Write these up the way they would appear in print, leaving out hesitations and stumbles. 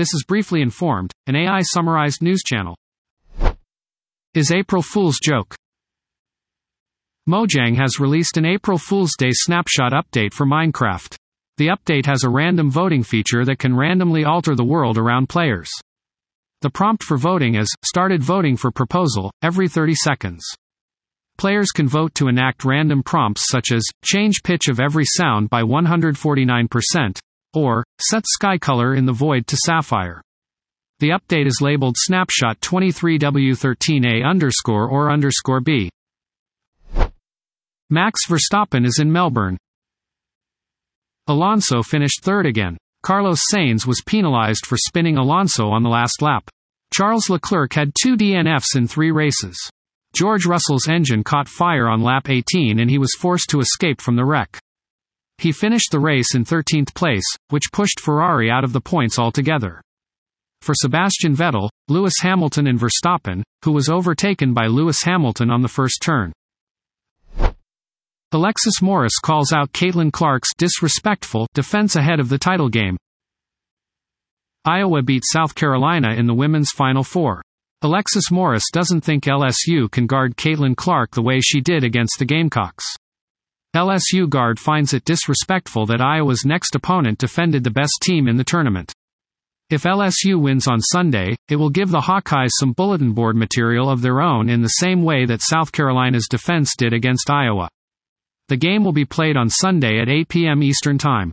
This is Briefly Informed, an AI-summarized news channel. Is April Fool's Joke? Mojang has released an April Fool's Day snapshot update for Minecraft. The update has a random voting feature that can randomly alter the world around players. The prompt for voting is, started voting for proposal, every 30 seconds. Players can vote to enact random prompts such as, change pitch of every sound by 149%, or, set sky color in the void to sapphire. The update is labeled Snapshot 23W13A _or_B. Max Verstappen is in Melbourne. Alonso finished third again. Carlos Sainz was penalized for spinning Alonso on the last lap. Charles Leclerc had 2 DNFs in 3 races. George Russell's engine caught fire on lap 18 and he was forced to escape from the wreck. He finished the race in 13th place, which pushed Ferrari out of the points altogether. For Sebastian Vettel, Lewis Hamilton and Verstappen, who was overtaken by Lewis Hamilton on the first turn. Alexis Morris calls out Caitlin Clark's disrespectful defense ahead of the title game. Iowa beat South Carolina in the women's Final Four. Alexis Morris doesn't think LSU can guard Caitlin Clark the way she did against the Gamecocks. LSU guard finds it disrespectful that Iowa's next opponent defended the best team in the tournament. If LSU wins on Sunday, it will give the Hawkeyes some bulletin board material of their own in the same way that South Carolina's defense did against Iowa. The game will be played on Sunday at 8 p.m. Eastern Time.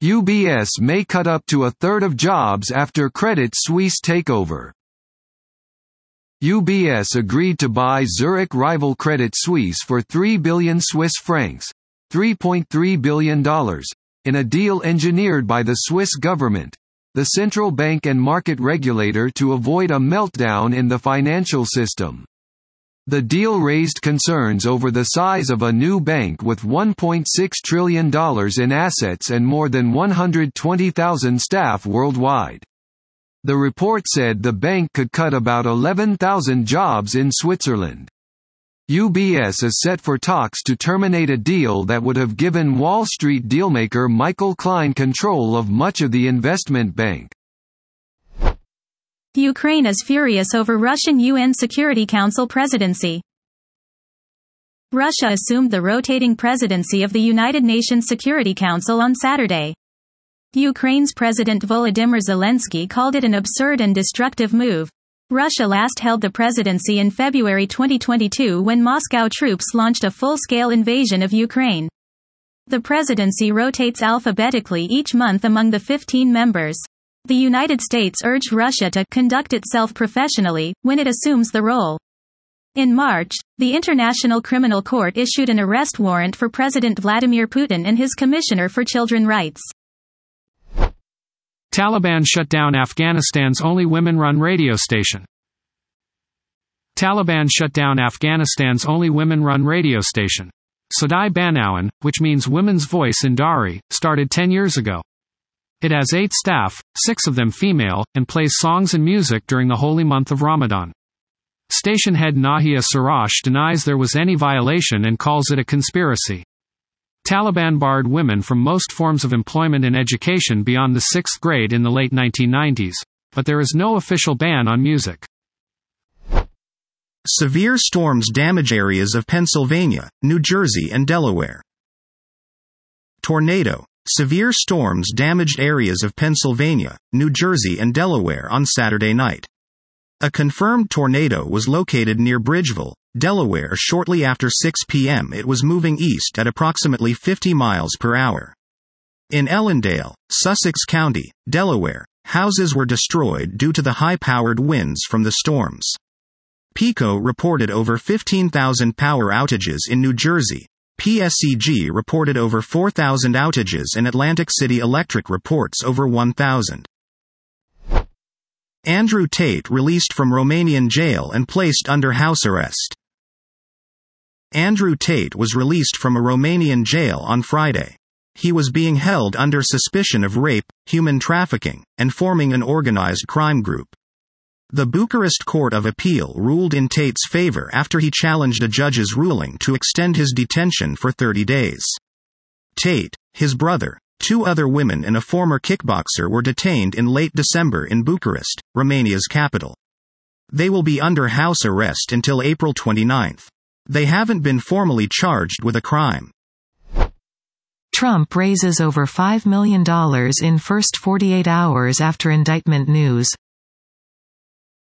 UBS may cut up to a third of jobs after Credit Suisse takeover. UBS agreed to buy Zurich rival Credit Suisse for 3 billion Swiss francs, $3.3 billion, in a deal engineered by the Swiss government, the central bank and market regulator, to avoid a meltdown in the financial system. The deal raised concerns over the size of a new bank with $1.6 trillion in assets and more than 120,000 staff worldwide. The report said the bank could cut about 11,000 jobs in Switzerland. UBS is set for talks to terminate a deal that would have given Wall Street dealmaker Michael Klein control of much of the investment bank. Ukraine is furious over Russian UN Security Council presidency. Russia assumed the rotating presidency of the United Nations Security Council on Saturday. Ukraine's President Volodymyr Zelensky called it an absurd and destructive move. Russia last held the presidency in February 2022 when Moscow troops launched a full-scale invasion of Ukraine. The presidency rotates alphabetically each month among the 15 members. The United States urged Russia to conduct itself professionally when it assumes the role. In March, the International Criminal Court issued an arrest warrant for President Vladimir Putin and his Commissioner for Children's Rights. Taliban shut down Afghanistan's only women-run radio station. Taliban shut down Afghanistan's only women-run radio station. Sadai Banawan, which means women's voice in Dari, started 10 years ago. It has 8 staff, 6 of them female, and plays songs and music during the holy month of Ramadan. Station head Nahia Sarash denies there was any violation and calls it a conspiracy. Taliban barred women from most forms of employment and education beyond the 6th grade in the late 1990s, but there is no official ban on music. Severe storms damage areas of Pennsylvania, New Jersey, and Delaware. Tornado. Severe storms damaged areas of Pennsylvania, New Jersey, and Delaware on Saturday night. A confirmed tornado was located near Bridgeville, Delaware shortly after 6 p.m. It was moving east at approximately 50 miles per hour. In Ellendale, Sussex County, Delaware, houses were destroyed due to the high-powered winds from the storms. PECO reported over 15,000 power outages in New Jersey. PSEG reported over 4,000 outages and Atlantic City Electric reports over 1,000. Andrew Tate released from Romanian jail and placed under house arrest. Andrew Tate was released from a Romanian jail on Friday. He was being held under suspicion of rape, human trafficking, and forming an organized crime group. The Bucharest Court of Appeal ruled in Tate's favor after he challenged a judge's ruling to extend his detention for 30 days. Tate, his brother, Two other women and a former kickboxer were detained in late December in Bucharest, Romania's capital. They will be under house arrest until April 29. They haven't been formally charged with a crime. Trump raises over $5 million in first 48 hours after indictment news.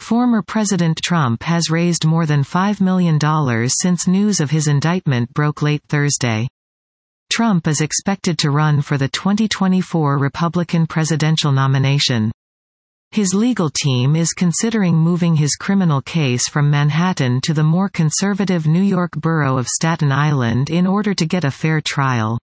Former President Trump has raised more than $5 million since news of his indictment broke late Thursday. Trump is expected to run for the 2024 Republican presidential nomination. His legal team is considering moving his criminal case from Manhattan to the more conservative New York borough of Staten Island in order to get a fair trial.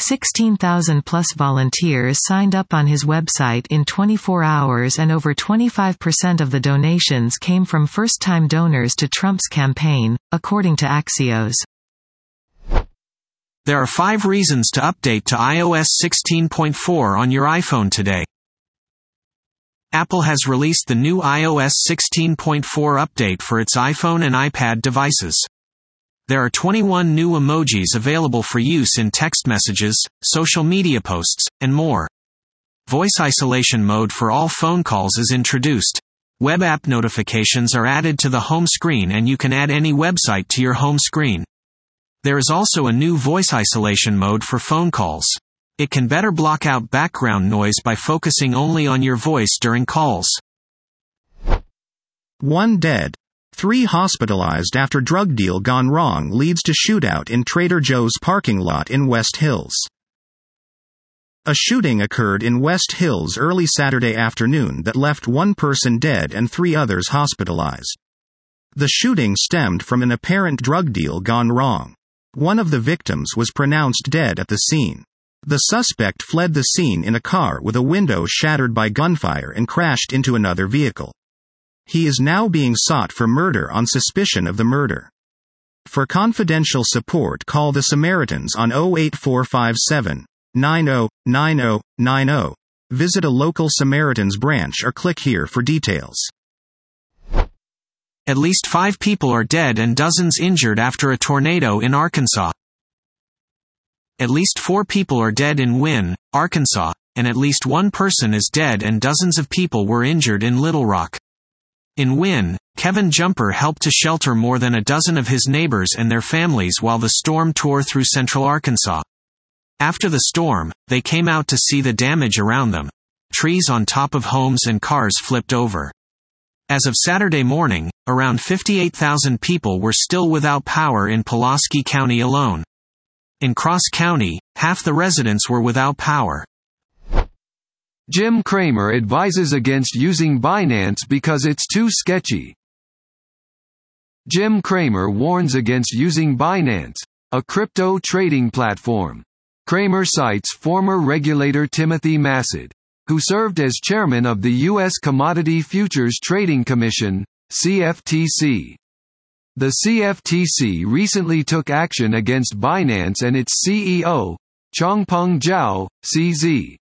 16,000-plus volunteers signed up on his website in 24 hours, and over 25% of the donations came from first-time donors to Trump's campaign, according to Axios. There are 5 reasons to update to iOS 16.4 on your iPhone today. Apple has released the new iOS 16.4 update for its iPhone and iPad devices. There are 21 new emojis available for use in text messages, social media posts, and more. Voice isolation mode for all phone calls is introduced. Web app notifications are added to the home screen, and you can add any website to your home screen. There is also a new voice isolation mode for phone calls. It can better block out background noise by focusing only on your voice during calls. 1 dead. 3 hospitalized after drug deal gone wrong leads to shootout in Trader Joe's parking lot in West Hills. A shooting occurred in West Hills early Saturday afternoon that left 1 person dead and 3 others hospitalized. The shooting stemmed from an apparent drug deal gone wrong. One of the victims was pronounced dead at the scene. The suspect fled the scene in a car with a window shattered by gunfire and crashed into another vehicle. He is now being sought for murder on suspicion of the murder. For confidential support, call the Samaritans on 08457 909090. Visit a local Samaritans branch or click here for details. At least 5 people are dead and dozens injured after a tornado in Arkansas. At least 4 people are dead in Wynne, Arkansas, and at least 1 person is dead and dozens of people were injured in Little Rock. In Wynne, Kevin Jumper helped to shelter more than a dozen of his neighbors and their families while the storm tore through central Arkansas. After the storm, they came out to see the damage around them. Trees on top of homes and cars flipped over. As of Saturday morning, around 58,000 people were still without power in Pulaski County alone. In Cross County, half the residents were without power. Jim Cramer advises against using Binance because it's too sketchy. Jim Cramer warns against using Binance, a crypto trading platform. Cramer cites former regulator Timothy Massad, who served as chairman of the U.S. Commodity Futures Trading Commission, CFTC. The CFTC recently took action against Binance and its CEO, Changpeng Zhao, CZ.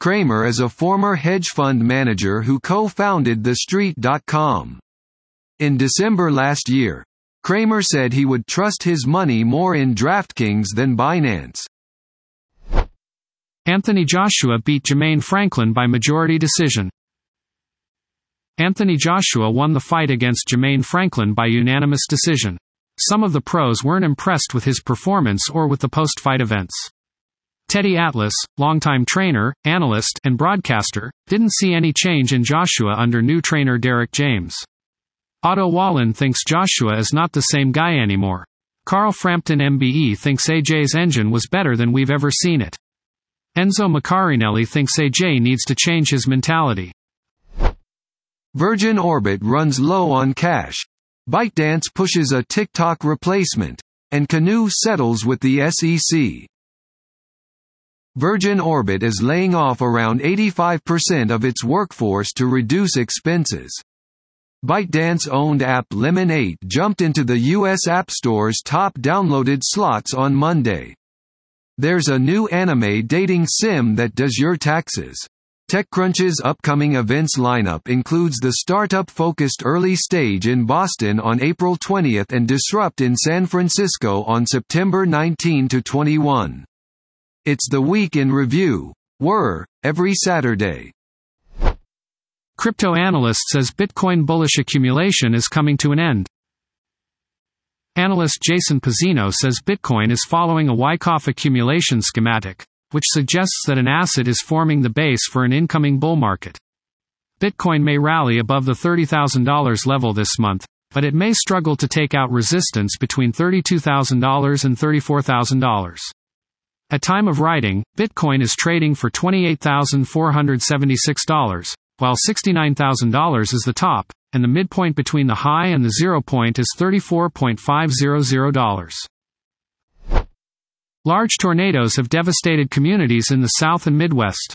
Cramer is a former hedge fund manager who co-founded TheStreet.com. In December last year, Cramer said he would trust his money more in DraftKings than Binance. Anthony Joshua beat Jermaine Franklin by majority decision. Anthony Joshua won the fight against Jermaine Franklin by unanimous decision. Some of the pros weren't impressed with his performance or with the post-fight events. Teddy Atlas, longtime trainer, analyst, and broadcaster, didn't see any change in Joshua under new trainer Derek James. Otto Wallin thinks Joshua is not the same guy anymore. Carl Frampton MBE thinks AJ's engine was better than we've ever seen it. Enzo Macarinelli thinks AJ needs to change his mentality. Virgin Orbit runs low on cash. ByteDance pushes a TikTok replacement. And Canoe settles with the SEC. Virgin Orbit is laying off around 85% of its workforce to reduce expenses. ByteDance-owned app Lemon8 jumped into the U.S. App Store's top downloaded slots on Monday. There's a new anime dating sim that does your taxes. TechCrunch's upcoming events lineup includes the startup-focused Early Stage in Boston on April 20th and Disrupt in San Francisco on September 19-21. It's the Week in Review. Every Saturday. Crypto analyst says Bitcoin bullish accumulation is coming to an end. Analyst Jason Pizzino says Bitcoin is following a Wyckoff accumulation schematic, which suggests that an asset is forming the base for an incoming bull market. Bitcoin may rally above the $30,000 level this month, but it may struggle to take out resistance between $32,000 and $34,000. At time of writing, Bitcoin is trading for $28,476, while $69,000 is the top, and the midpoint between the high and the zero point is $34,500. Large tornadoes have devastated communities in the South and Midwest.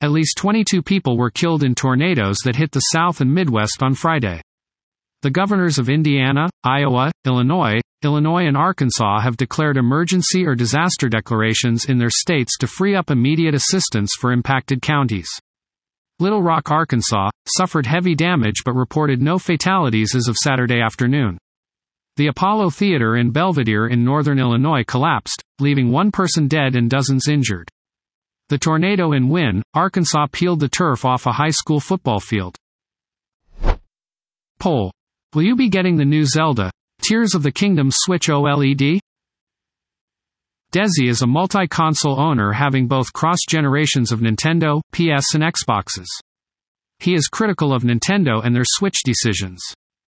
At least 22 people were killed in tornadoes that hit the South and Midwest on Friday. The governors of Indiana, Iowa, Illinois and Arkansas have declared emergency or disaster declarations in their states to free up immediate assistance for impacted counties. Little Rock, Arkansas, suffered heavy damage but reported no fatalities as of Saturday afternoon. The Apollo Theater in Belvidere in northern Illinois collapsed, leaving one person dead and dozens injured. The tornado in Wynne, Arkansas peeled the turf off a high school football field. Poll: will you be getting the new Zelda, Tears of the Kingdom Switch OLED? Desi is a multi-console owner having both cross-generations of Nintendo, PS and Xboxes. He is critical of Nintendo and their Switch decisions.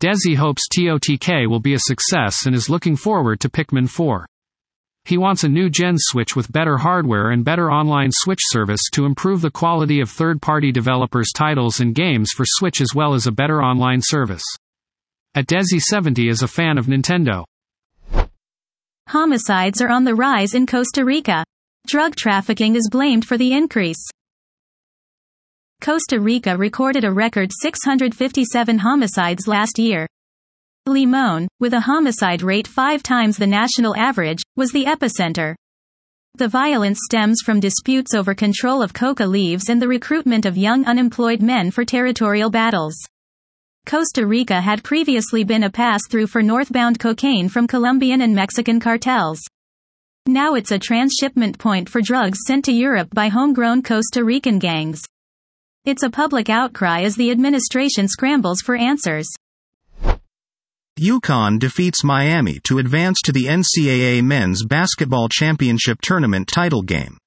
Desi hopes TOTK will be a success and is looking forward to Pikmin 4. He wants a new-gen Switch with better hardware and better online Switch service to improve the quality of third-party developers' titles and games for Switch, as well as a better online service. At Desi70 is a fan of Nintendo. Homicides are on the rise in Costa Rica. Drug trafficking is blamed for the increase. Costa Rica recorded a record 657 homicides last year. Limón, with a homicide rate 5 times the national average, was the epicenter. The violence stems from disputes over control of coca leaves and the recruitment of young unemployed men for territorial battles. Costa Rica had previously been a pass-through for northbound cocaine from Colombian and Mexican cartels. Now it's a transshipment point for drugs sent to Europe by homegrown Costa Rican gangs. It's a public outcry as the administration scrambles for answers. UConn defeats Miami to advance to the NCAA Men's Basketball Championship Tournament title game.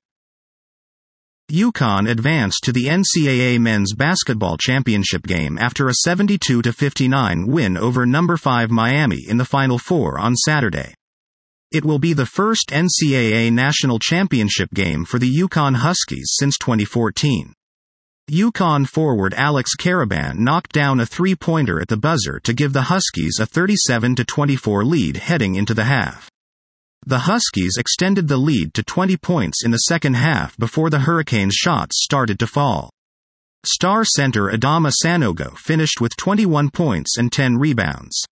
UConn advanced to the NCAA Men's Basketball Championship game after a 72-59 win over No. 5 Miami in the Final Four on Saturday. It will be the first NCAA National Championship game for the UConn Huskies since 2014. UConn forward Alex Caravan knocked down a three-pointer at the buzzer to give the Huskies a 37-24 lead heading into the half. The Huskies extended the lead to 20 points in the second half before the Hurricanes' shots started to fall. Star center Adama Sanogo finished with 21 points and 10 rebounds.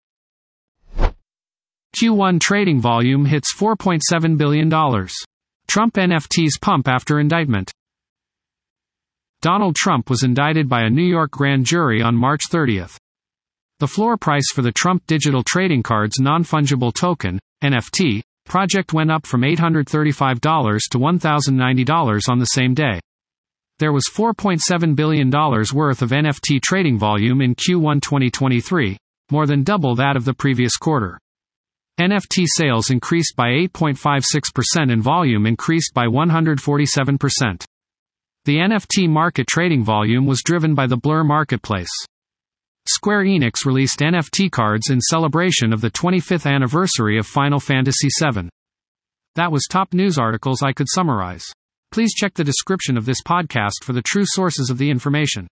Q1 trading volume hits $4.7 billion. Trump NFTs pump after indictment. Donald Trump was indicted by a New York grand jury on March 30. The floor price for the Trump Digital Trading Cards Non-Fungible Token, NFT, project went up from $835 to $1,090 on the same day. There was $4.7 billion worth of NFT trading volume in Q1 2023, more than double that of the previous quarter. NFT sales increased by 8.56% and volume increased by 147%. The NFT market trading volume was driven by the Blur marketplace. Square Enix released NFT cards in celebration of the 25th anniversary of Final Fantasy VII. That was top news articles I could summarize. Please check the description of this podcast for the true sources of the information.